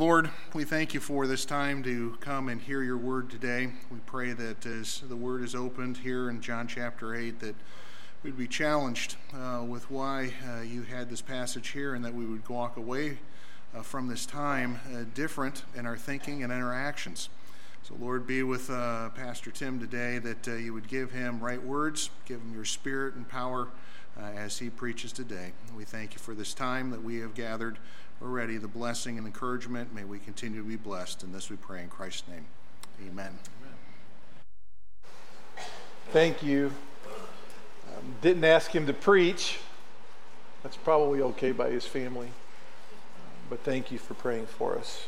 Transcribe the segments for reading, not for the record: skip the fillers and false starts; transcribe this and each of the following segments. Lord, we thank you for this time to come and hear your word today. We pray that as the word is opened here in John chapter 8, that we'd be challenged with why you had this passage here, and that we would walk away from this time different in our thinking and in our actions. So Lord, be with Pastor Tim today, that you would give him right words, give him your spirit and power as he preaches today. And we thank you for this time that we have gathered already, the blessing and encouragement. May we continue to be blessed. In this we pray in Christ's name. Amen. Thank you. Didn't ask him to preach. That's probably okay by his family. But thank you for praying for us.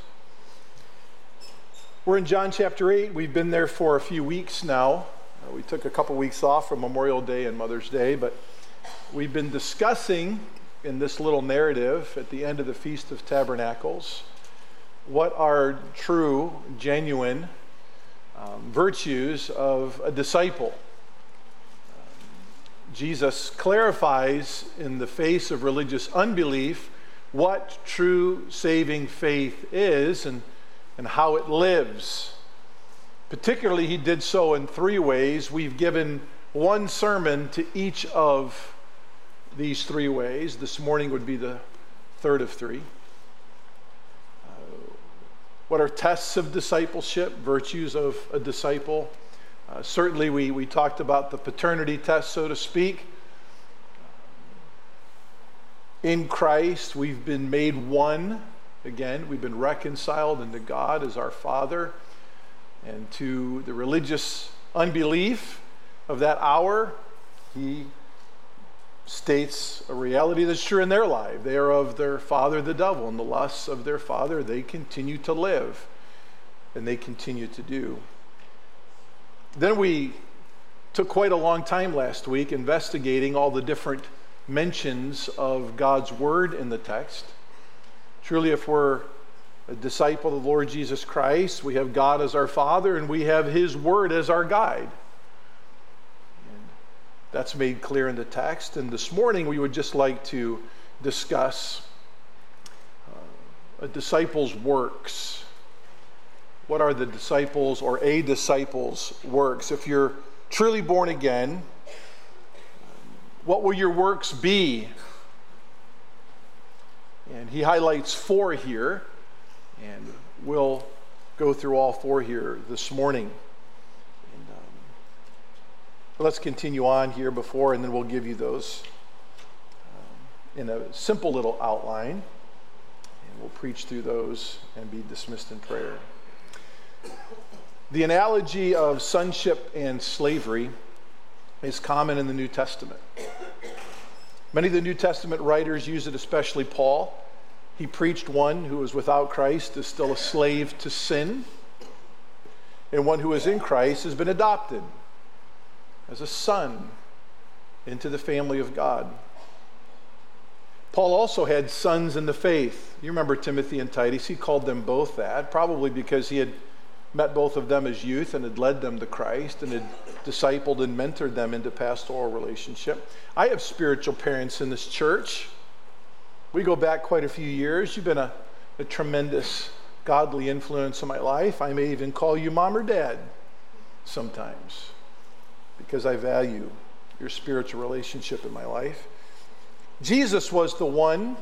We're in John chapter 8. We've been there for a few weeks now. We took a couple weeks off from Memorial Day and Mother's Day, but we've been discussing in this little narrative at the end of the Feast of Tabernacles what are true, genuine virtues of a disciple. Jesus clarifies in the face of religious unbelief what true saving faith is and how it lives. Particularly, he did so in three ways. We've given one sermon to each of these three ways. This morning would be the third of three. What are tests of discipleship, virtues of a disciple? Certainly we talked about the paternity test, so to speak. In Christ, we've been made one. Again, we've been reconciled into God as our Father, and to the religious unbelief of that hour, he states a reality that's true in their life. They are of their father the devil, and the lusts of their father they continue to live, and they continue to do. Then we took quite a long time last week investigating all the different mentions of God's word in the text. Truly, if we're a disciple of the Lord Jesus Christ, we have God as our Father, and we have his word as our guide. That's made clear in the text. And this morning, we would just like to discuss a disciple's works. What are the disciples' or a disciple's works? If you're truly born again, what will your works be? And he highlights four here, and we'll go through all four here this morning. Let's continue on here before, and then we'll give you those in a simple little outline, and we'll preach through those and be dismissed in prayer. The analogy of sonship and slavery is common in the New Testament. Many of the New Testament writers use it, especially Paul. He preached one who is without Christ is still a slave to sin, and one who is in Christ has been adopted as a son into the family of God. Paul also had sons in the faith. You remember Timothy and Titus. He called them both that, probably because he had met both of them as youth and had led them to Christ and had discipled and mentored them into pastoral relationship. I have spiritual parents in this church. We go back quite a few years. You've been a tremendous godly influence in my life. I may even call you mom or dad sometimes, because I value your spiritual relationship in my life. Jesus was the one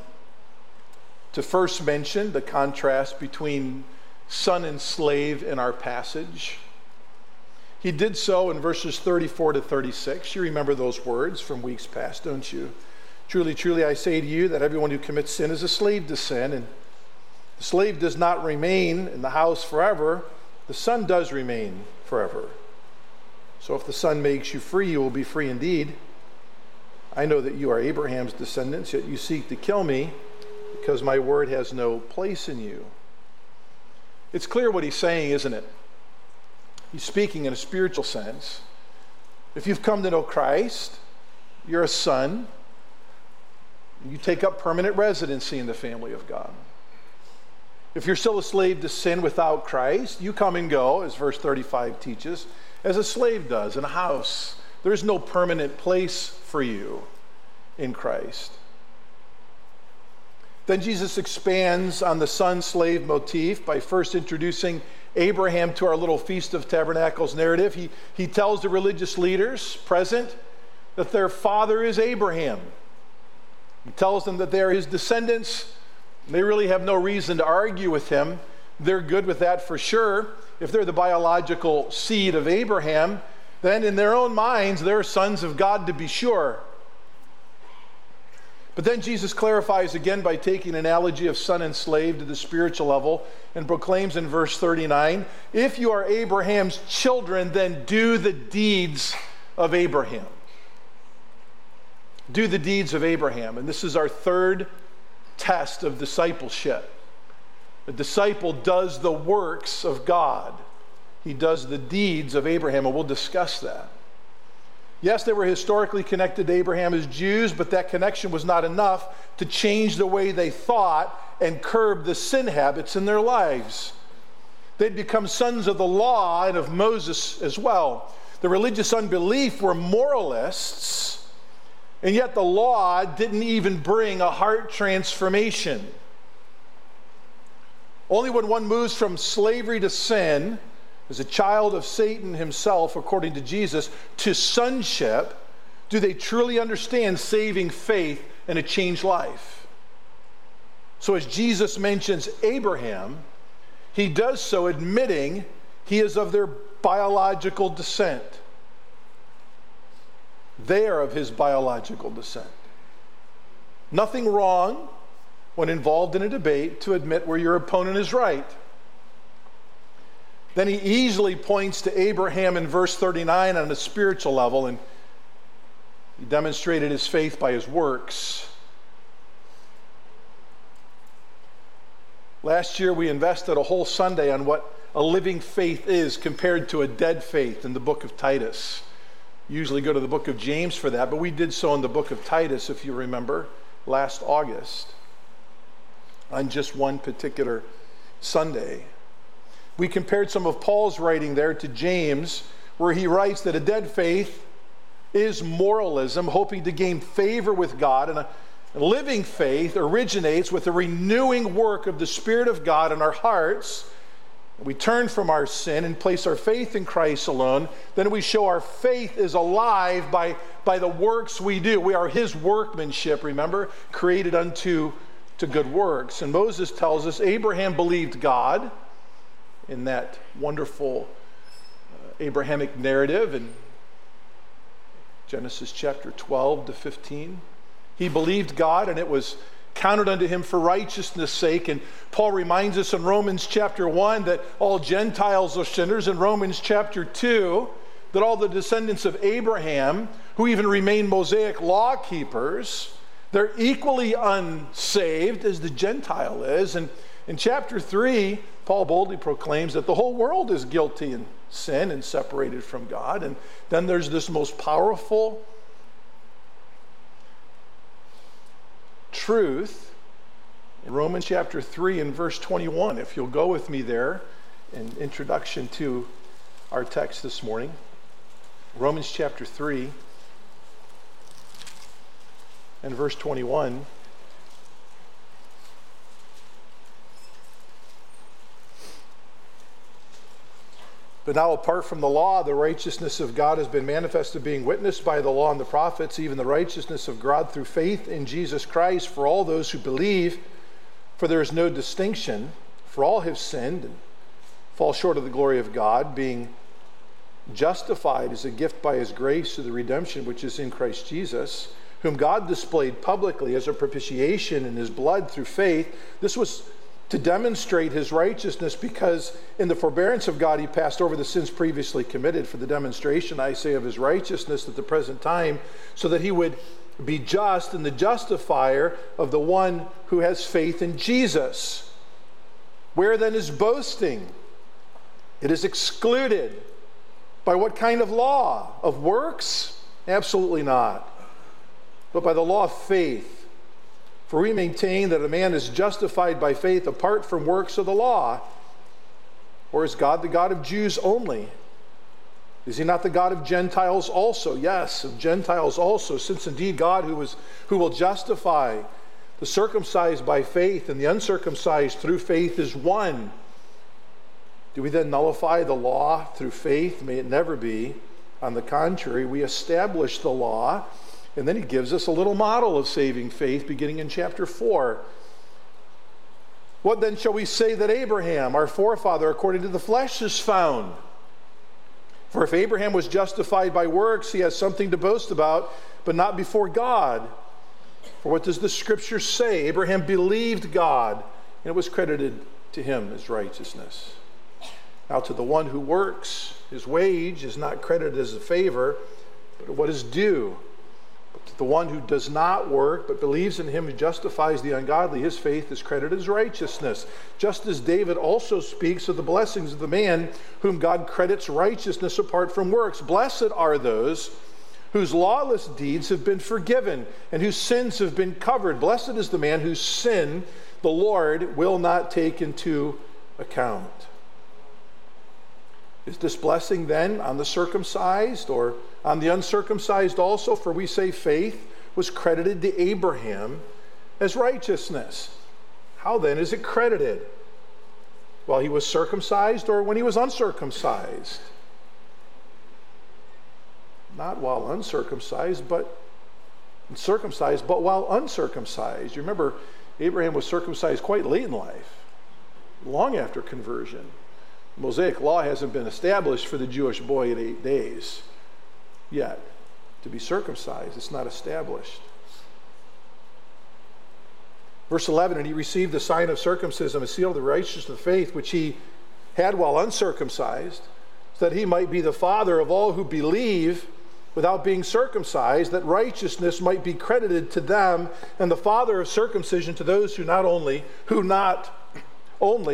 to first mention the contrast between son and slave in our passage. He did so in verses 34 to 36. You remember those words from weeks past, don't you? Truly, truly, I say to you that everyone who commits sin is a slave to sin, and the slave does not remain in the house forever. The son does remain forever. So if the Son makes you free, you will be free indeed. I know that you are Abraham's descendants, yet you seek to kill me because my word has no place in you. It's clear what he's saying, isn't it? He's speaking in a spiritual sense. If you've come to know Christ, you're a son. You take up permanent residency in the family of God. If you're still a slave to sin without Christ, you come and go, as verse 35 teaches, as a slave does in a house. There is no permanent place for you in Christ. Then Jesus expands on the son-slave motif by first introducing Abraham to our little Feast of Tabernacles narrative. He tells the religious leaders present that their father is Abraham. He tells them that they are his descendants. They really have no reason to argue with him. They're good with that for sure. If they're the biological seed of Abraham, then in their own minds, they're sons of God to be sure. But then Jesus clarifies again by taking an analogy of son and slave to the spiritual level and proclaims in verse 39, if you are Abraham's children, then do the deeds of Abraham. Do the deeds of Abraham. And this is our third test of discipleship. The disciple does the works of God. He does the deeds of Abraham, and we'll discuss that. Yes, they were historically connected to Abraham as Jews, but that connection was not enough to change the way they thought and curb the sin habits in their lives. They'd become sons of the law and of Moses as well. The religious unbelief were moralists, and yet the law didn't even bring a heart transformation. Only when one moves from slavery to sin, as a child of Satan himself, according to Jesus, to sonship, do they truly understand saving faith and a changed life. So as Jesus mentions Abraham, he does so admitting he is of their biological descent. They are of his biological descent. Nothing wrong when involved in a debate to admit where your opponent is right. Then he easily points to Abraham in verse 39 on a spiritual level, and he demonstrated his faith by his works. Last year we invested a whole Sunday on what a living faith is compared to a dead faith in the book of Titus. Usually go to the book of James for that, but we did so in the book of Titus, if you remember, last August, on just one particular Sunday. We compared some of Paul's writing there to James, where he writes that a dead faith is moralism, hoping to gain favor with God, and a living faith originates with the renewing work of the Spirit of God in our hearts. We turn from our sin and place our faith in Christ alone. Then we show our faith is alive by the works we do. We are his workmanship, remember, created unto to good works. And Moses tells us Abraham believed God in that wonderful Abrahamic narrative in Genesis chapter 12 to 15. He believed God, and it was counted unto him for righteousness' sake. And Paul reminds us in Romans chapter 1 that all Gentiles are sinners. In Romans chapter 2, that all the descendants of Abraham, who even remain Mosaic law keepers, they're equally unsaved as the Gentile is. And in chapter 3, Paul boldly proclaims that the whole world is guilty in sin and separated from God. And then there's this most powerful truth in Romans chapter 3 and verse 21, if you'll go with me there, an introduction to our text this morning. Romans chapter 3 and verse 21. But now apart from the law, the righteousness of God has been manifested, being witnessed by the law and the prophets, even the righteousness of God through faith in Jesus Christ for all those who believe, for there is no distinction, for all have sinned and fall short of the glory of God, being justified as a gift by his grace through the redemption which is in Christ Jesus, whom God displayed publicly as a propitiation in his blood through faith. This was to demonstrate his righteousness, because in the forbearance of God he passed over the sins previously committed, for the demonstration, I say, of his righteousness at the present time, so that he would be just and the justifier of the one who has faith in Jesus. Where then is boasting? It is excluded. By what kind of law? Of works? Absolutely not. But by the law of faith. For we maintain that a man is justified by faith apart from works of the law. Or is God the God of Jews only? Is he not the God of Gentiles also? Yes, of Gentiles also, since indeed God who will justify The circumcised by faith and the uncircumcised through faith is one. Do we then nullify the law through faith? May it never be. On the contrary, we establish the law. And then he gives us a little model of saving faith beginning in chapter 4. What then shall we say that Abraham, our forefather, according to the flesh, is found? For if Abraham was justified by works, he has something to boast about, but not before God. For what does the scripture say? Abraham believed God, and it was credited to him as righteousness. Now to the one who works, his wage is not credited as a favor, but what is due. But to the one who does not work, but believes in him who justifies the ungodly, his faith is credited as righteousness. Just as David also speaks of the blessings of the man whom God credits righteousness apart from works. Blessed are those whose lawless deeds have been forgiven and whose sins have been covered. Blessed is the man whose sin the Lord will not take into account. Is this blessing then on the circumcised or on the uncircumcised also? For we say faith was credited to Abraham as righteousness. How then is it credited? While he was circumcised or when he was uncircumcised? Not while uncircumcised, but circumcised, but while uncircumcised. You remember, Abraham was circumcised quite late in life, long after conversion. The Mosaic law hasn't been established for the Jewish boy at 8 days yet. To be circumcised, it's not established. Verse 11, and he received the sign of circumcision, a seal of the righteousness of faith, which he had while uncircumcised, so that he might be the father of all who believe without being circumcised, that righteousness might be credited to them, and the father of circumcision to those who not only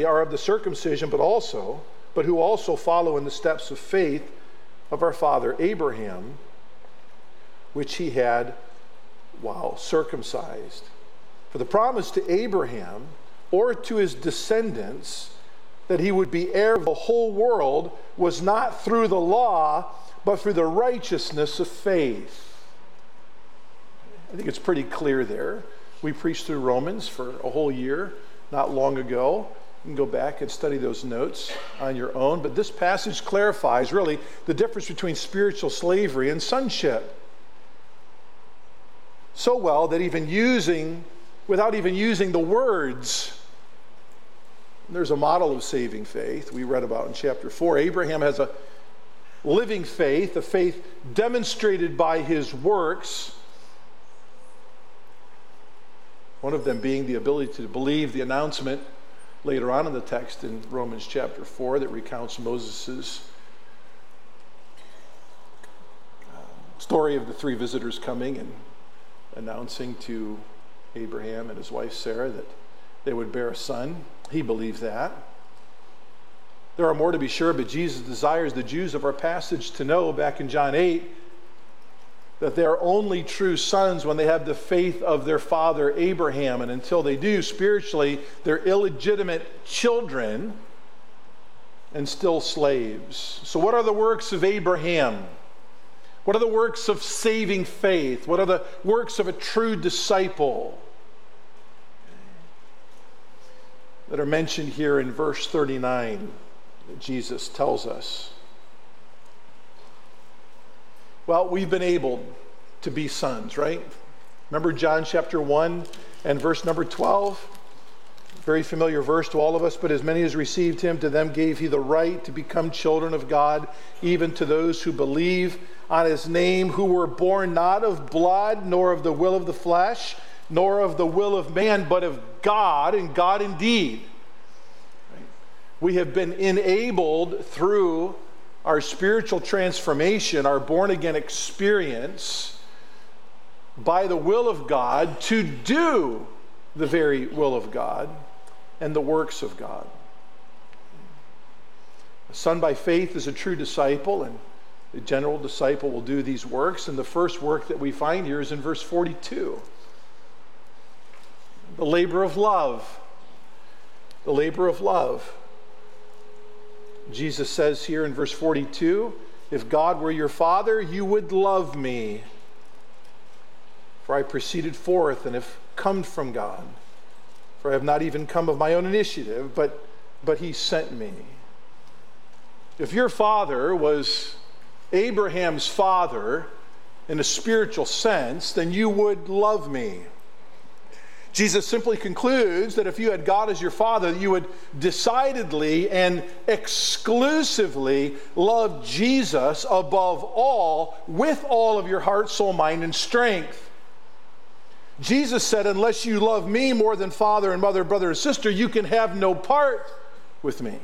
are of the circumcision, but who also follow in the steps of faith of our father Abraham, which he had while circumcised. For the promise to Abraham or to his descendants that he would be heir of the whole world was not through the law, but through the righteousness of faith. I think it's pretty clear there. We preached through Romans for a whole year not long ago. You can go back and study those notes on your own. But this passage clarifies, really, the difference between spiritual slavery and sonship so well that without even using the words, there's a model of saving faith we read about in chapter 4. Abraham has a living faith, a faith demonstrated by his works, one of them being the ability to believe the announcement later on in the text in Romans chapter 4 that recounts Moses' story of the three visitors coming and announcing to Abraham and his wife Sarah that they would bear a son. He believed that. There are more, to be sure, but Jesus desires the Jews of our passage to know back in John 8 that they are only true sons when they have the faith of their father Abraham. And until they do, spiritually, they're illegitimate children and still slaves. So what are the works of Abraham? What are the works of saving faith? What are the works of a true disciple that are mentioned here in verse 39 that Jesus tells us? Well, we've been able to be sons, right? Remember John chapter 1 and verse number 12? Very familiar verse to all of us. But as many as received him, to them gave he the right to become children of God, even to those who believe on his name, who were born not of blood, nor of the will of the flesh, nor of the will of man, but of God, and God indeed. Right? We have been enabled through our spiritual transformation, our born-again experience, by the will of God, to do the very will of God and the works of God. A son by faith is a true disciple, and the general disciple will do these works. And the first work that we find here is in verse 42. The labor of love. The labor of love. Jesus says here in verse 42, if God were your father, you would love me, for I proceeded forth, and if come from God, for I have not even come of my own initiative, but he sent me. If your father was Abraham's father in a spiritual sense, then you would love me. Jesus simply concludes that if you had God as your father, you would decidedly and exclusively love Jesus above all, with all of your heart, soul, mind, and strength. Jesus said, unless you love me more than father and mother, brother and sister, you can have no part with me.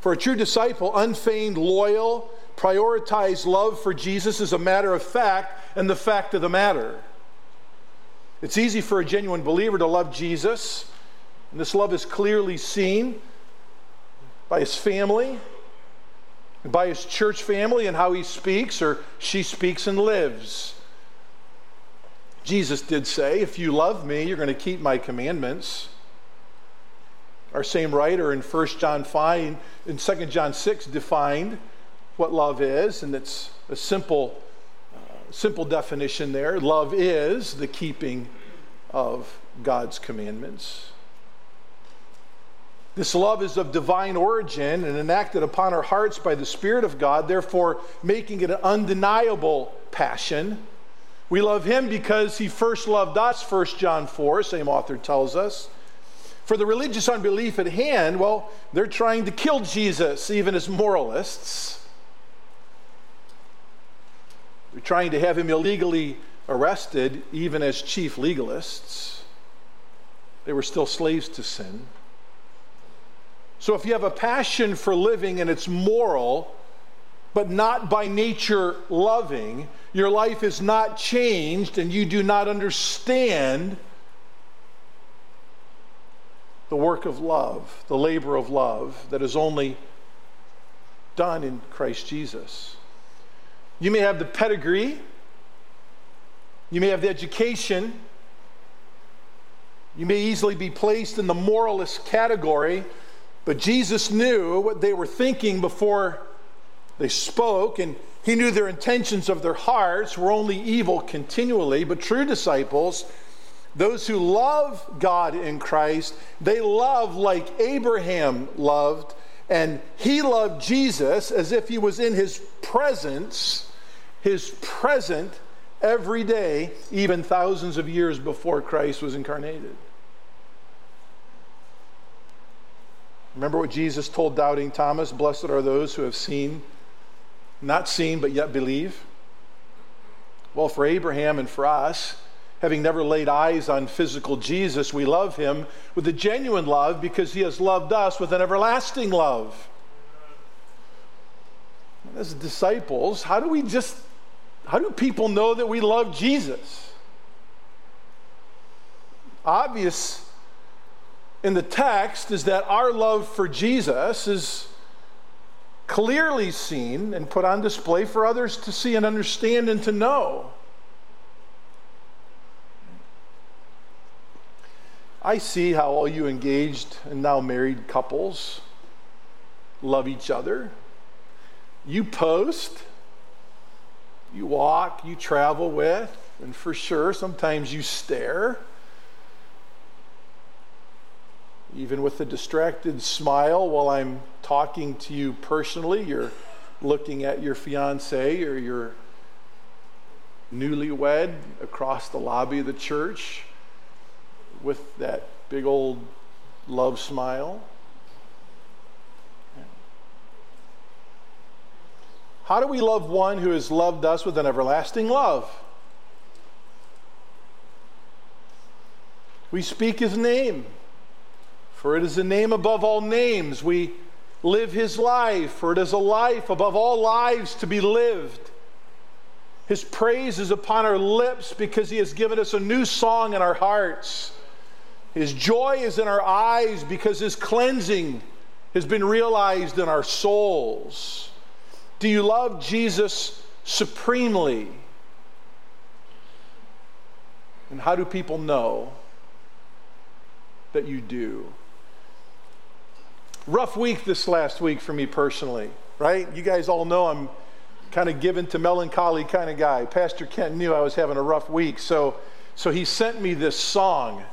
For a true disciple, unfeigned, loyal, prioritized love for Jesus is a matter of fact and the fact of the matter. It's easy for a genuine believer to love Jesus, and this love is clearly seen by his family, by his church family, and how he speaks or she speaks and lives. Jesus did say, if you love me, you're going to keep my commandments. Our same writer in 1 John 5 and 2 John 6 defined what love is, and it's a simple definition there. Love is the keeping of God's commandments. This love is of divine origin and enacted upon our hearts by the Spirit of God, therefore making it an undeniable passion. We love him because he first loved us, 1 John 4, same author tells us. For the religious unbelief at hand, well, they're trying to kill Jesus, even as moralists. They're trying to have him illegally arrested, even as chief legalists. They were still slaves to sin. So if you have a passion for living and it's moral, but not by nature loving, your life is not changed and you do not understand the work of love, the labor of love that is only done in Christ Jesus. You may have the pedigree, you may have the education, you may easily be placed in the moralist category, but Jesus knew what they were thinking before they spoke, and he knew their intentions of their hearts were only evil continually. But true disciples, those who love God in Christ, they love like Abraham loved, and he loved Jesus as if he was in his present every day, even thousands of years before Christ was incarnated. Remember what Jesus told doubting Thomas, blessed are those who have seen, not seen, but yet believe. Well, for Abraham and for us, having never laid eyes on physical Jesus, we love him with a genuine love because he has loved us with an everlasting love. As disciples, how do people know that we love Jesus? Obvious in the text is that our love for Jesus is clearly seen and put on display for others to see and understand and to know. I see how all you engaged and now married couples love each other. You post, you walk, you travel with, and for sure sometimes you stare. Even with a distracted smile while I'm talking to you personally, you're looking at your fiancé or your newlywed across the lobby of the church with that big old love smile. How do we love one who has loved us with an everlasting love? We speak his name, for it is a name above all names. We live his life, for it is a life above all lives to be lived. His praise is upon our lips because he has given us a new song in our hearts. His joy is in our eyes because his cleansing has been realized in our souls. Do you love Jesus supremely? And how do people know that you do? Rough week this last week for me personally, right? You guys all know I'm kind of given to melancholy kind of guy. Pastor Kent knew I was having a rough week, so So he sent me this song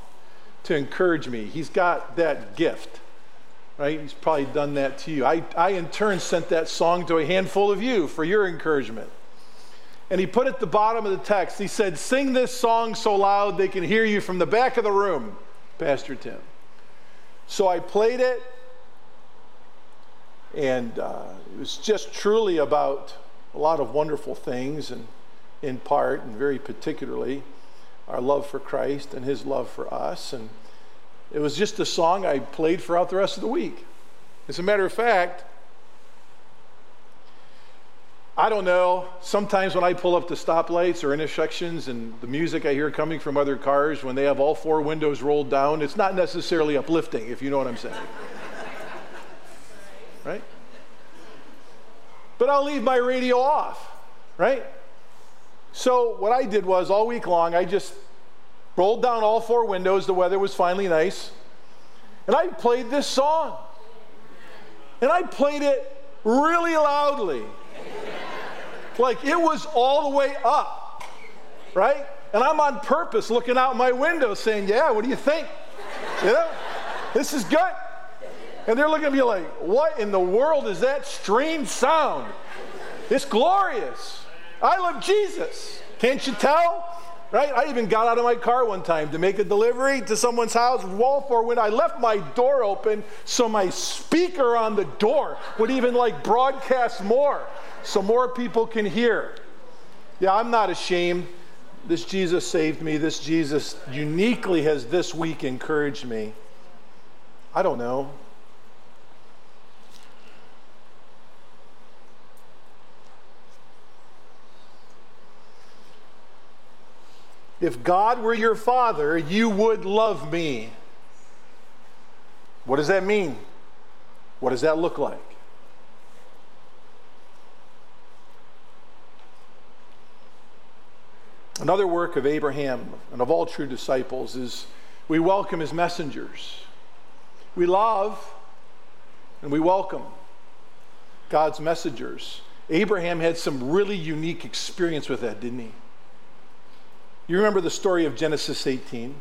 to encourage me. He's got that gift, right? He's probably done that to you. I in turn sent that song to a handful of you for your encouragement. And he put at the bottom of the text, he said, sing this song so loud they can hear you from the back of the room, Pastor Tim. So I played it, and it was just truly about a lot of wonderful things, and in part and very particularly our love for Christ and his love for us. And it was just a song I played throughout the rest of the week. As a matter of fact, I don't know, sometimes when I pull up to stoplights or intersections and the music I hear coming from other cars when they have all four windows rolled down, it's not necessarily uplifting, if you know what I'm saying. Right? But I'll leave my radio off, right? So what I did was all week long, I just rolled down all four windows. The weather was finally nice. And I played this song. And I played it really loudly. Like it was all the way up, right? And I'm on purpose looking out my window saying, yeah, what do you think? You know, this is good. And they're looking at me like, what in the world is that strange sound? It's glorious. I love Jesus. Can't you tell? Right? I even got out of my car one time to make a delivery to someone's house. Wall for window. I left my door open so my speaker on the door would even like broadcast more so more people can hear. Yeah, I'm not ashamed. This Jesus saved me. This Jesus uniquely has this week encouraged me. I don't know. If God were your father, you would love me. What does that mean? What does that look like? Another work of Abraham and of all true disciples is we welcome his messengers. We love and we welcome God's messengers. Abraham had some really unique experience with that, didn't he? You remember the story of Genesis 18.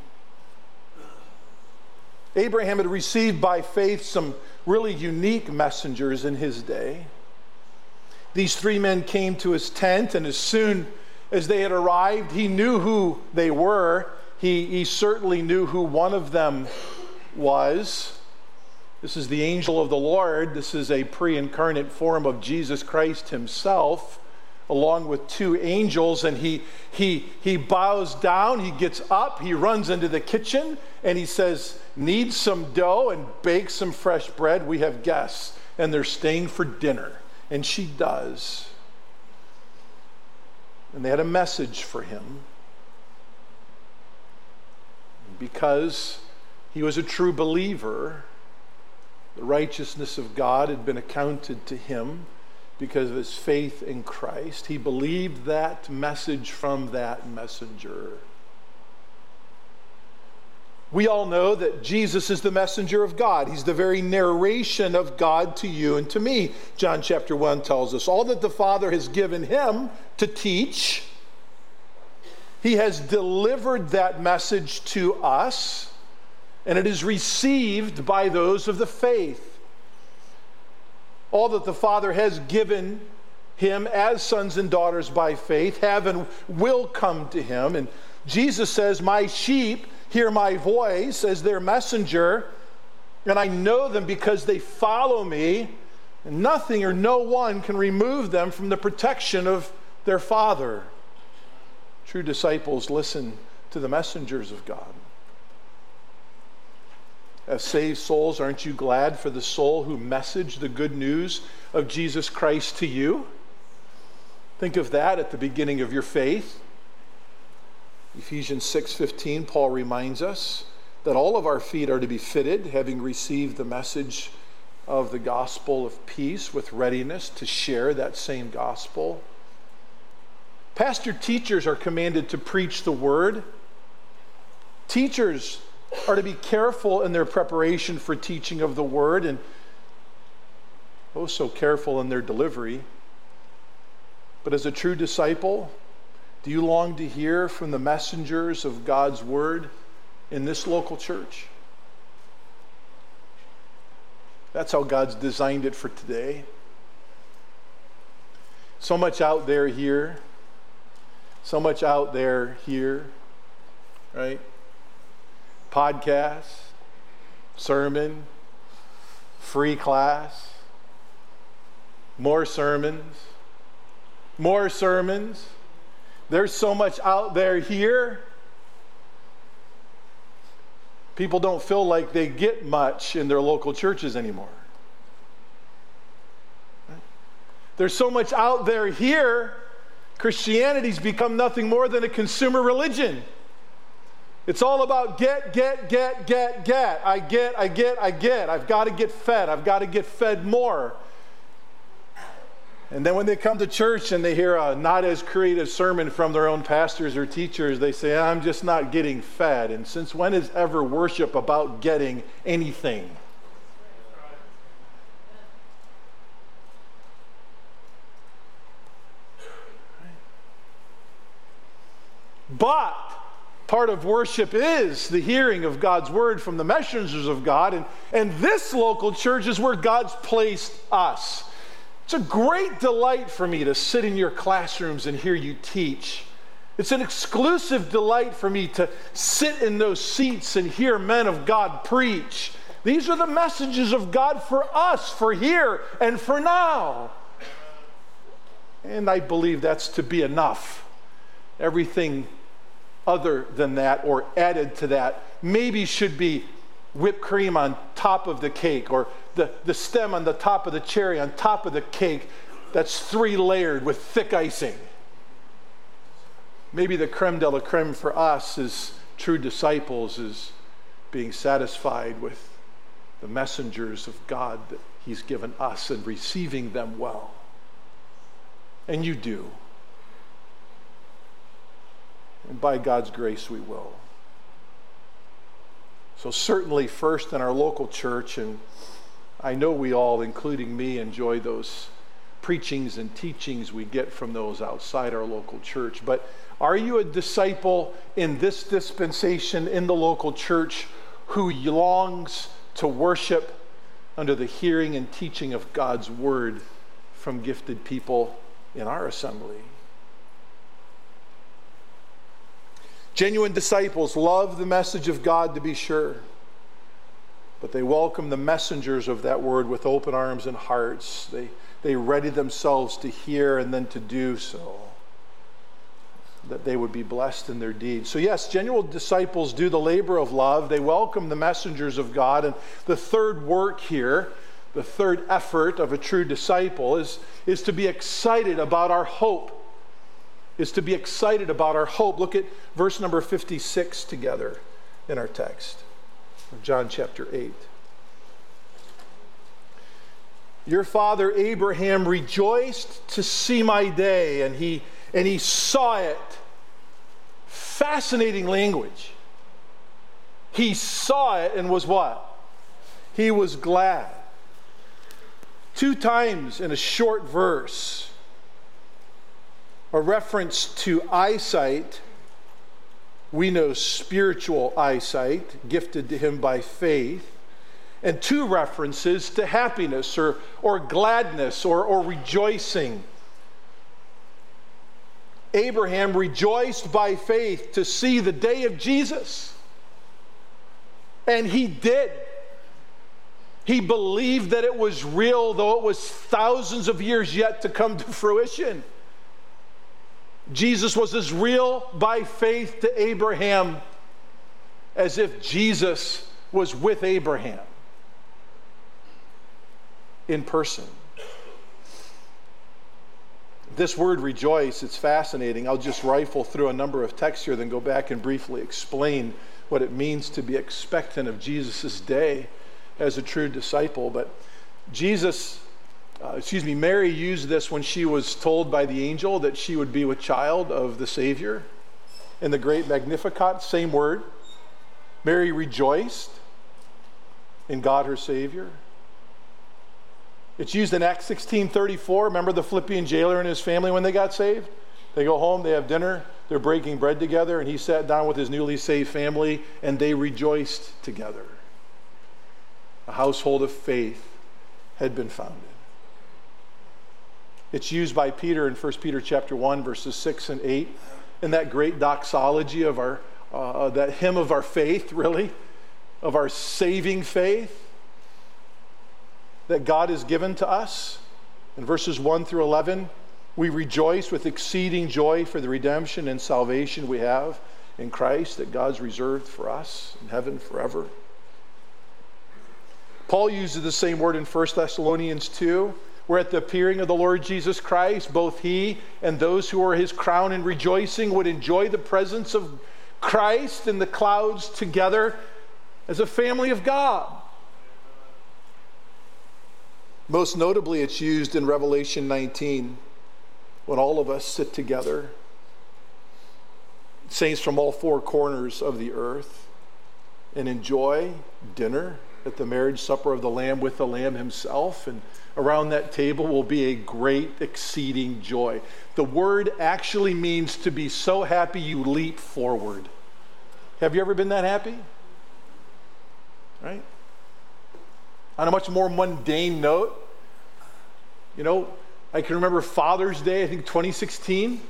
Abraham had received by faith some really unique messengers in his day. These three men came to his tent, and as soon as they had arrived, he knew who they were. He certainly knew who one of them was. This is the angel of the Lord. This is a pre-incarnate form of Jesus Christ himself, along with two angels, and he bows down, he gets up, he runs into the kitchen, and he says, knead some dough and bake some fresh bread. We have guests, and they're staying for dinner. And she does. And they had a message for him. Because he was a true believer, the righteousness of God had been accounted to him because of his faith in Christ. He believed that message from that messenger. We all know that Jesus is the messenger of God. He's the very narration of God to you and to me. John chapter 1 tells us, all that the Father has given him to teach, he has delivered that message to us, and it is received by those of the faith. All that the Father has given him as sons and daughters by faith have and will come to him. And Jesus says, my sheep hear my voice as their messenger, and I know them because they follow me, and nothing or no one can remove them from the protection of their Father. True disciples listen to the messengers of God. As saved souls, aren't you glad for the soul who messaged the good news of Jesus Christ to you? Think of that at the beginning of your faith. Ephesians 6:15, Paul reminds us that all of our feet are to be fitted, having received the message of the gospel of peace with readiness to share that same gospel. Pastor teachers are commanded to preach the word. Teachers are to be careful in their preparation for teaching of the word, and oh, so careful in their delivery. But as a true disciple, Do you long to hear from the messengers of God's word in this local church? That's how God's designed it for today. So much out there here. So much out there here, right? Podcasts, sermon, free class, more sermons. There's so much out there here. People don't feel like they get much in their local churches anymore. Right? There's so much out there here. Christianity's become nothing more than a consumer religion. It's all about get. I get. I've got to get fed. I've got to get fed more. And then when they come to church and they hear a not as creative sermon from their own pastors or teachers, they say, I'm just not getting fed. And since when is ever worship about getting anything? But part of worship is the hearing of God's word from the messengers of God. And this local church is where God's placed us. It's a great delight for me to sit in your classrooms and hear you teach. It's an exclusive delight for me to sit in those seats and hear men of God preach. These are the messages of God for us, for here and for now. And I believe that's to be enough. Everything other than that or added to that maybe should be whipped cream on top of the cake, or the stem on the top of the cherry on top of the cake that's 3-layered with thick icing. Maybe the creme de la creme for us as true disciples is being satisfied with the messengers of God that he's given us and receiving them well. And you do. And by God's grace we will. So certainly first in our local church, and I know we all, including me, enjoy those preachings and teachings we get from those outside our local church. But are you a disciple in this dispensation in the local church who longs to worship under the hearing and teaching of God's word from gifted people in our assembly? Genuine disciples love the message of God, to be sure, but they welcome the messengers of that word with open arms and hearts. They ready themselves to hear and then to do so, that they would be blessed in their deeds. So yes, genuine disciples do the labor of love. They welcome the messengers of God. And the third work here, the third effort of a true disciple is to be excited about our hope. Look at verse number 56 together in our text, John chapter 8. Your father Abraham rejoiced to see my day, and he saw it. Fascinating language. He saw it and was what? He was glad. 2 times in a short verse, a reference to eyesight. We know spiritual eyesight, gifted to him by faith. And 2 references to happiness or gladness or rejoicing. Abraham rejoiced by faith to see the day of Jesus. And he did. He believed that it was real, though it was thousands of years yet to come to fruition. Jesus was as real by faith to Abraham as if Jesus was with Abraham in person. This word rejoice, it's fascinating. I'll just rifle through a number of texts here, then go back and briefly explain what it means to be expectant of Jesus' day as a true disciple. But Mary used this when she was told by the angel that she would be with child of the Savior in the great Magnificat, same word. Mary rejoiced in God her Savior. It's used in Acts 16:34. Remember the Philippian jailer and his family when they got saved? They go home, they have dinner, they're breaking bread together, and he sat down with his newly saved family, and they rejoiced together. A household of faith had been founded. It's used by Peter in 1 Peter chapter 1, verses 6 and 8, in that great doxology of our, that hymn of our faith, really, of our saving faith that God has given to us. In verses 1 through 11, we rejoice with exceeding joy for the redemption and salvation we have in Christ that God's reserved for us in heaven forever. Paul uses the same word in 1 Thessalonians 2, where at the appearing of the Lord Jesus Christ, both he and those who are his crown in rejoicing would enjoy the presence of Christ in the clouds together as a family of God. Most notably, it's used in Revelation 19, when all of us sit together, saints from all four corners of the earth, and enjoy dinner at the marriage supper of the Lamb with the Lamb himself, and around that table will be a great exceeding joy. The word actually means to be so happy you leap forward. Have you ever been that happy? Right? On a much more mundane note, you know, I can remember Father's Day, I think 2016,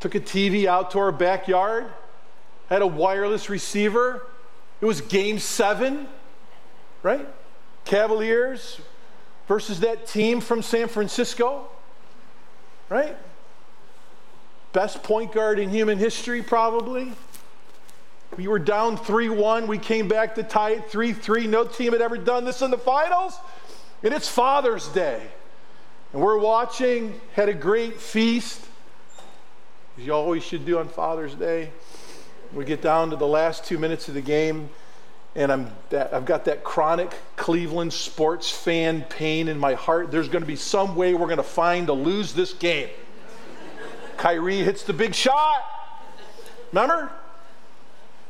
took a TV out to our backyard, had a wireless receiver. It was game 7, right? Cavaliers versus that team from San Francisco, right? Best point guard in human history, probably. We were down 3-1. We came back to tie it 3-3. No team had ever done this in the finals. And it's Father's Day. And we're watching, had a great feast, as you always should do on Father's Day. We get down to the last 2 minutes of the game, and I've got that chronic Cleveland sports fan pain in my heart. There's going to be some way we're going to find to lose this game. Kyrie hits the big shot. Remember?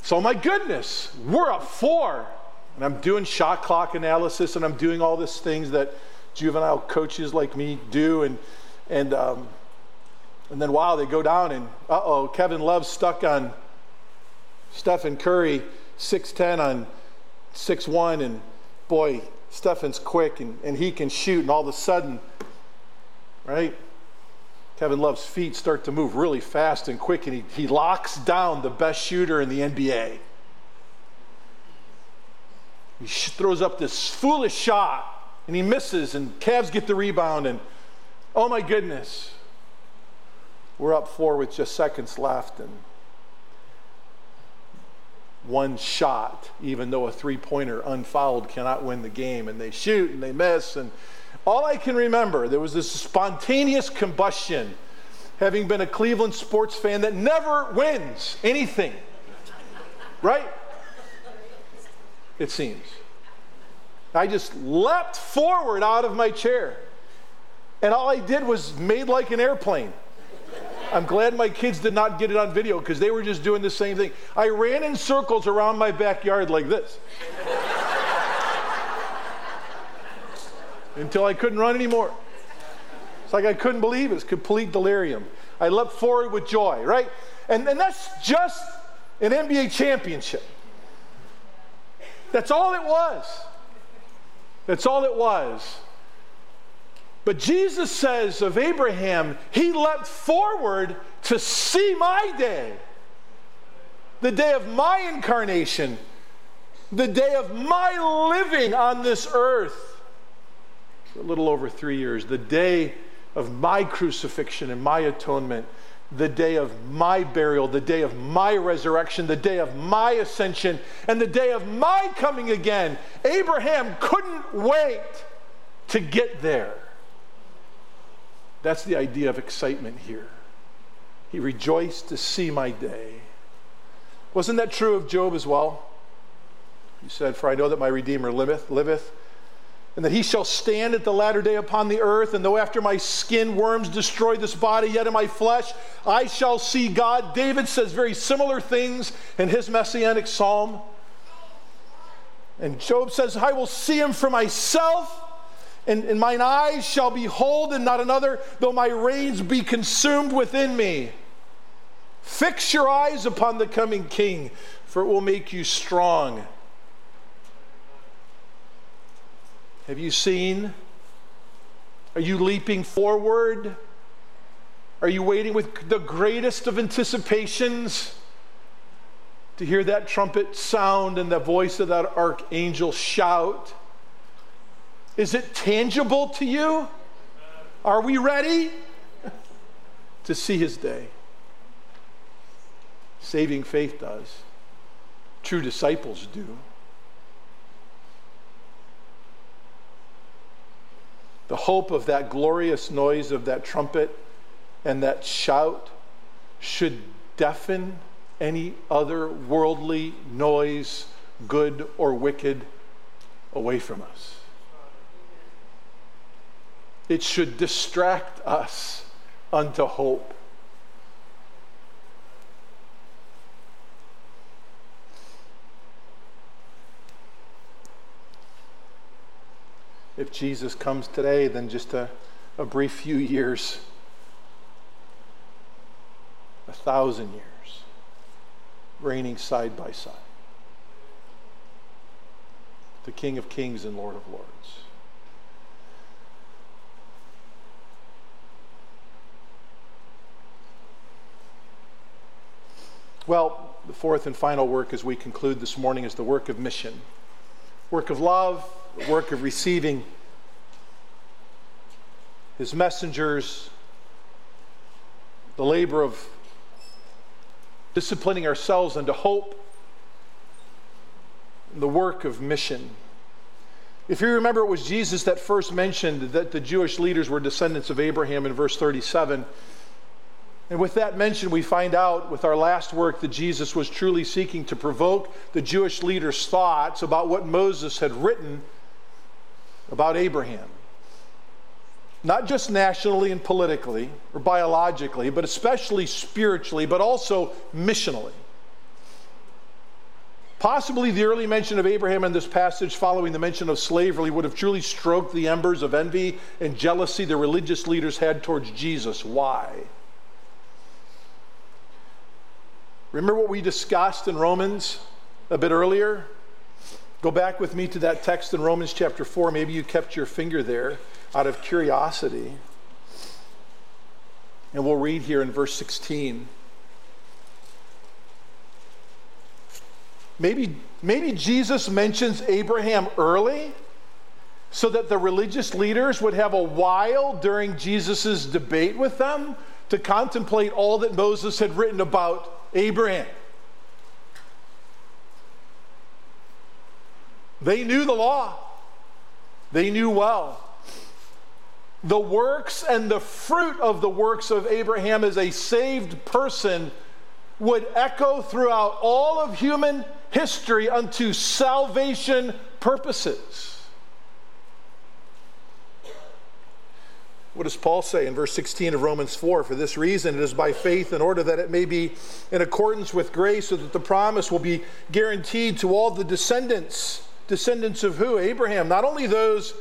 So my goodness, we're up 4. And I'm doing shot clock analysis, and I'm doing all these things that juvenile coaches like me do, and then wow, they go down, and Kevin Love's stuck on Stephen Curry, 6'10" on 6'1", and boy, Stephen's quick, and he can shoot, and all of a sudden, right, Kevin Love's feet start to move really fast and quick, and he locks down the best shooter in the NBA. He throws up this foolish shot, and he misses, and Cavs get the rebound, and oh my goodness, we're up 4 with just seconds left, and one shot, even though a three-pointer unfouled cannot win the game, and they shoot and they miss, and all I can remember, there was this spontaneous combustion, having been a Cleveland sports fan that never wins anything, right? It seems. I just leapt forward out of my chair, and all I did was made like an airplane. I'm glad my kids did not get it on video because they were just doing the same thing. I ran in circles around my backyard like this until I couldn't run anymore. It's like I couldn't believe it. It's complete delirium. I leapt forward with joy, right? And that's just an NBA championship. That's all it was. That's all it was. But Jesus says of Abraham, he leapt forward to see my day, the day of my incarnation, the day of my living on this earth, for a little over 3 years, the day of my crucifixion and my atonement, the day of my burial, the day of my resurrection, the day of my ascension, and the day of my coming again. Abraham couldn't wait to get there. That's the idea of excitement here. He rejoiced to see my day. Wasn't that true of Job as well? He said, "For I know that my Redeemer liveth, and that he shall stand at the latter day upon the earth, and though after my skin worms destroy this body, yet in my flesh I shall see God." David says very similar things in his messianic psalm. And Job says, "I will see him for myself, And mine eyes shall behold and not another, though my reins be consumed within me. Fix your eyes upon the coming King, for it will make you strong. Have you seen? Are you leaping forward? Are you waiting with the greatest of anticipations to hear that trumpet sound and the voice of that archangel shout? Is it tangible to you? Are we ready to see his day? Saving faith does. True disciples do. The hope of that glorious noise of that trumpet and that shout should deafen any other worldly noise, good or wicked, away from us. It should distract us unto hope. If Jesus comes today, then just a brief few years, 1,000 years, reigning side by side. The King of Kings and Lord of Lords. Well, the fourth and final work as we conclude this morning is the work of mission. Work of love, work of receiving his messengers, the labor of disciplining ourselves unto hope, the work of mission. If you remember, it was Jesus that first mentioned that the Jewish leaders were descendants of Abraham in verse 37. And with that mention, we find out with our last work that Jesus was truly seeking to provoke the Jewish leaders' thoughts about what Moses had written about Abraham. Not just nationally and politically or biologically, but especially spiritually, but also missionally. Possibly the early mention of Abraham in this passage following the mention of slavery would have truly stroked the embers of envy and jealousy the religious leaders had towards Jesus. Why? Remember what we discussed in Romans a bit earlier? Go back with me to that text in Romans chapter 4. Maybe you kept your finger there out of curiosity. And we'll read here in verse 16. Maybe Jesus mentions Abraham early so that the religious leaders would have a while during Jesus' debate with them to contemplate all that Moses had written about Abraham. They knew the law. They knew well. The works and the fruit of the works of Abraham as a saved person would echo throughout all of human history unto salvation purposes. What does Paul say in verse 16 of Romans 4? For this reason, it is by faith, in order that it may be in accordance with grace, so that the promise will be guaranteed to all the descendants. Descendants of who? Abraham. Not only those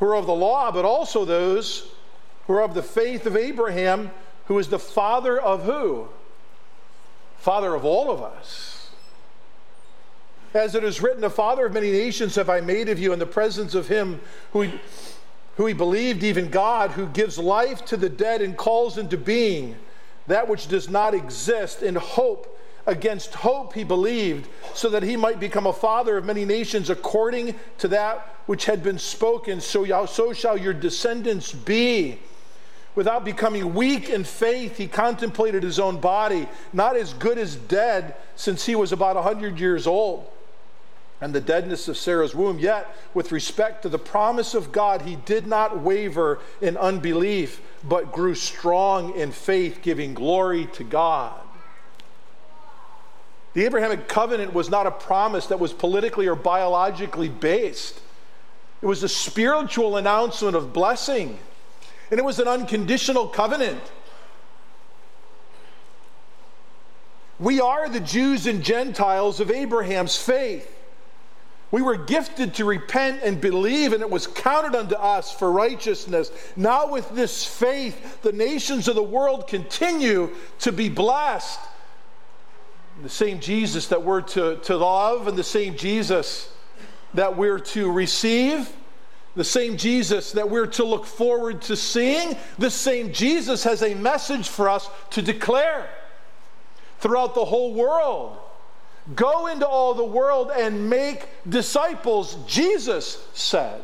who are of the law, but also those who are of the faith of Abraham, who is the father of who? Father of all of us. As it is written, the father of many nations have I made of you in the presence of him who he believed, even God, who gives life to the dead and calls into being that which does not exist. In hope, against hope he believed, so that he might become a father of many nations according to that which had been spoken. So shall your descendants be. Without becoming weak in faith, he contemplated his own body, not as good as dead, since he was about 100 years old, and the deadness of Sarah's womb. Yet, with respect to the promise of God, he did not waver in unbelief, but grew strong in faith, giving glory to God. The Abrahamic covenant was not a promise that was politically or biologically based. It was a spiritual announcement of blessing, and it was an unconditional covenant. We are the Jews and Gentiles of Abraham's faith. We were gifted to repent and believe, and it was counted unto us for righteousness. Now with this faith, the nations of the world continue to be blessed. The same Jesus that we're to love, and the same Jesus that we're to receive, the same Jesus that we're to look forward to seeing, this same Jesus has a message for us to declare throughout the whole world. Go into all the world and make disciples, Jesus said.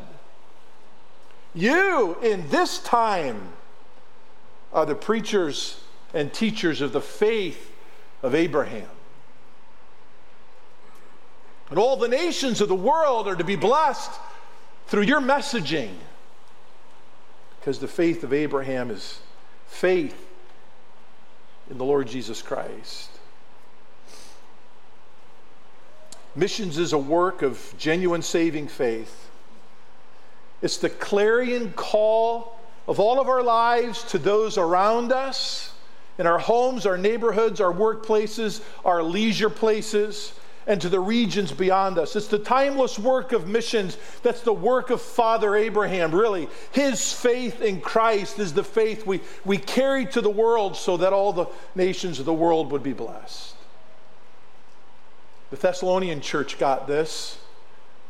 You, in this time, are the preachers and teachers of the faith of Abraham. And all the nations of the world are to be blessed through your messaging, because the faith of Abraham is faith in the Lord Jesus Christ. Missions is a work of genuine saving faith. It's the clarion call of all of our lives to those around us, in our homes, our neighborhoods, our workplaces, our leisure places, and to the regions beyond us. It's the timeless work of missions. That's the work of Father Abraham, really. His faith in Christ is the faith we carry to the world so that all the nations of the world would be blessed. The Thessalonian church got this.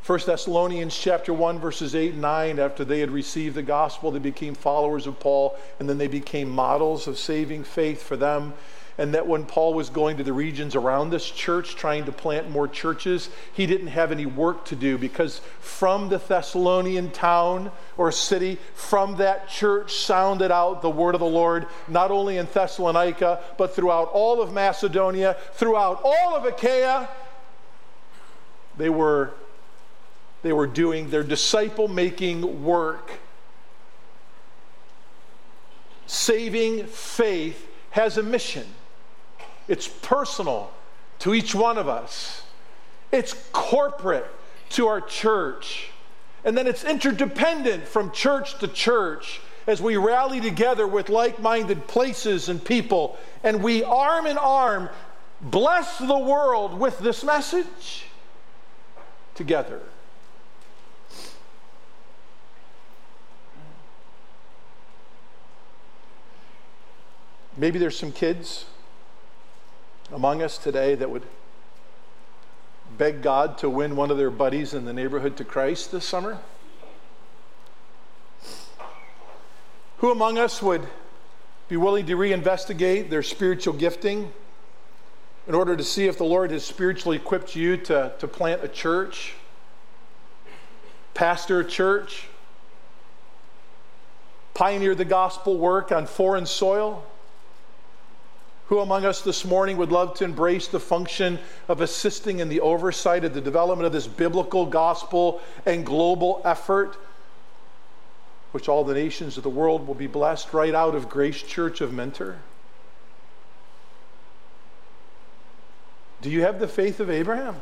1 Thessalonians chapter 1, verses 8 and 9, after they had received the gospel, they became followers of Paul, and then they became models of saving faith for them. And that when Paul was going to the regions around this church, trying to plant more churches, he didn't have any work to do, because from the Thessalonian town or city, from that church sounded out the word of the Lord, not only in Thessalonica, but throughout all of Macedonia, throughout all of Achaia. They were doing their disciple-making work. Saving faith has a mission. It's personal to each one of us. It's corporate to our church. And then it's interdependent from church to church as we rally together with like-minded places and people, and we arm in arm bless the world with this message together. Maybe there's some kids among us today that would beg God to win one of their buddies in the neighborhood to Christ this summer. Who among us would be willing to reinvestigate their spiritual gifting in order to see if the Lord has spiritually equipped you to plant a church, pastor a church, pioneer the gospel work on foreign soil? Who among us this morning would love to embrace the function of assisting in the oversight of the development of this biblical, gospel, and global effort, which all the nations of the world will be blessed right out of Grace Church of Mentor? Do you have the faith of Abraham?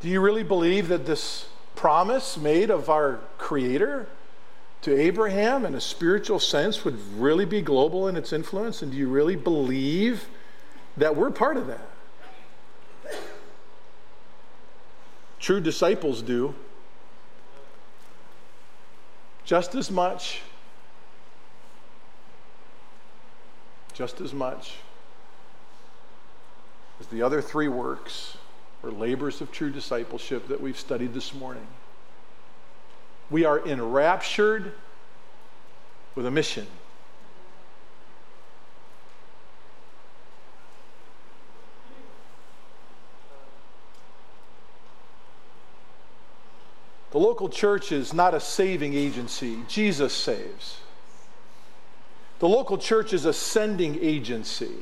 Do you really believe that this promise made of our Creator to Abraham in a spiritual sense would really be global in its influence? And do you really believe that we're part of that? True disciples do just as much as the other three works or labors of true discipleship that we've studied this morning. We are enraptured with a mission. The local church is not a saving agency. Jesus saves. The local church is a sending agency.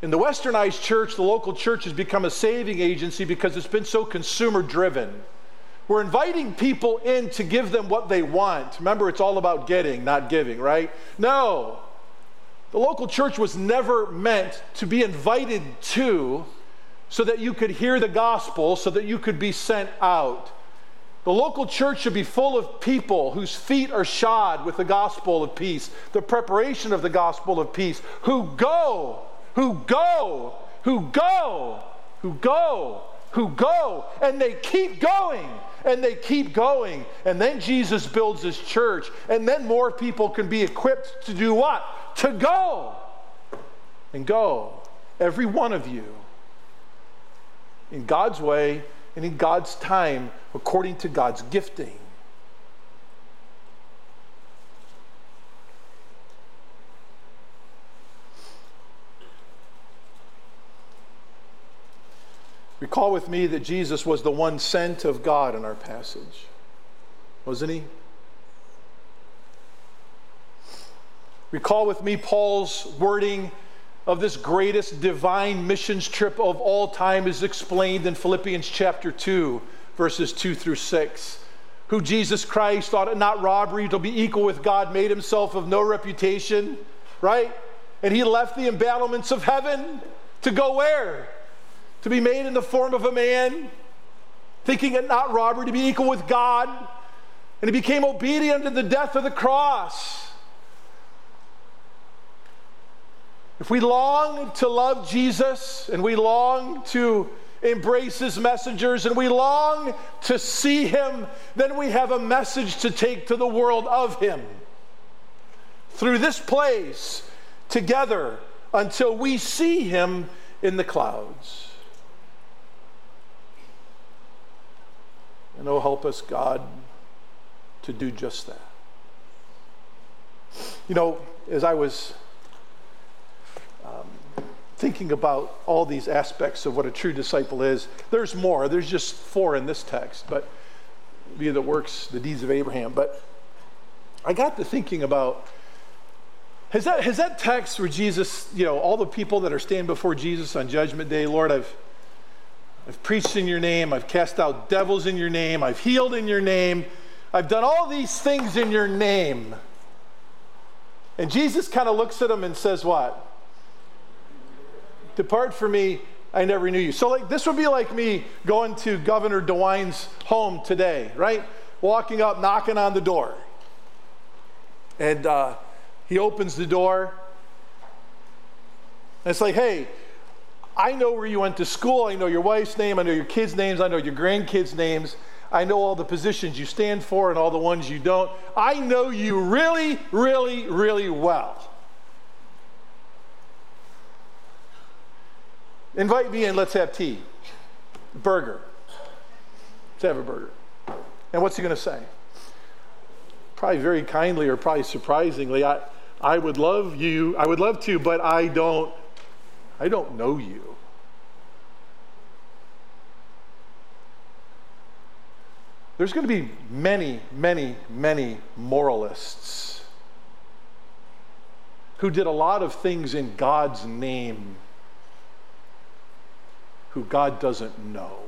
In the westernized church, the local church has become a saving agency because it's been so consumer-driven. We're inviting people in to give them what they want. Remember, it's all about getting, not giving, right? No. The local church was never meant to be invited to so that you could hear the gospel, so that you could be sent out. The local church should be full of people whose feet are shod with the gospel of peace, the preparation of the gospel of peace, who go, and they keep going, and they keep going. And then Jesus builds his church, and then more people can be equipped to do what? To go. And go, every one of you, in God's way, and in God's time, according to God's gifting. Recall with me that Jesus was the one sent of God in our passage, wasn't he? Recall with me Paul's wording of this greatest divine missions trip of all time is explained in Philippians chapter 2, verses 2 through 6. Who Jesus Christ thought it not robbery to be equal with God, made himself of no reputation, right? And he left the embattlements of heaven to go where? To be made in the form of a man, thinking it not robbery to be equal with God. And he became obedient to the death of the cross. If we long to love Jesus, and we long to embrace his messengers, and we long to see him, then we have a message to take to the world of him. Through this place, together, until we see him in the clouds. And oh, help us, God, to do just that. You know, as I was thinking about all these aspects of what a true disciple is, there's more. There's just four in this text, but via the works, the deeds of Abraham. But I got to thinking about, has that text where Jesus, you know, all the people that are standing before Jesus on Judgment Day, Lord, I've preached in your name, I've cast out devils in your name, I've healed in your name, I've done all these things in your name. And Jesus kind of looks at them and says what? Depart from me, I never knew you. So like this would be like me going to Governor DeWine's home today, right? Walking up, knocking on the door. And he opens the door. And it's like, hey, I know where you went to school. I know your wife's name. I know your kids' names. I know your grandkids' names. I know all the positions you stand for and all the ones you don't. I know you really, really, really well. Invite me in, let's have tea. Burger. Let's have a burger. And what's he going to say? Probably very kindly or probably surprisingly, I would love you, I would love to, but I don't know you. There's going to be many, many, many moralists who did a lot of things in God's name, who God doesn't know.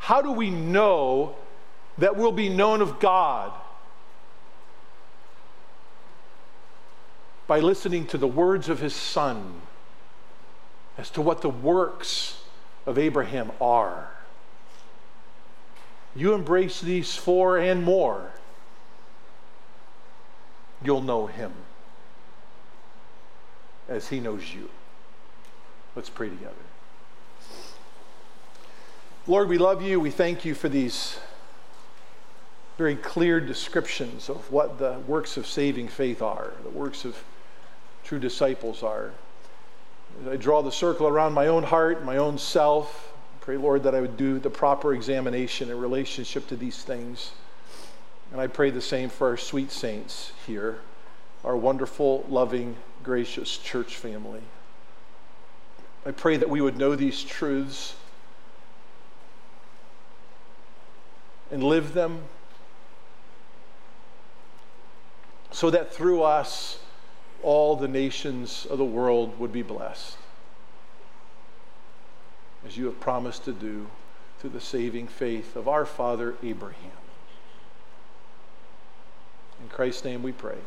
How do we know that we'll be known of God? By listening to the words of his son as to what the works of Abraham are. You embrace these four and more, you'll know him as he knows you. Let's pray together. Lord, we love you. We thank you for these very clear descriptions of what the works of saving faith are, the works of true disciples are. As I draw the circle around my own heart, my own self, I pray, Lord, that I would do the proper examination in relationship to these things. And I pray the same for our sweet saints here, our wonderful, loving, gracious church family. I pray that we would know these truths and live them so that through us, all the nations of the world would be blessed, as you have promised to do through the saving faith of our father Abraham. In Christ's name we pray.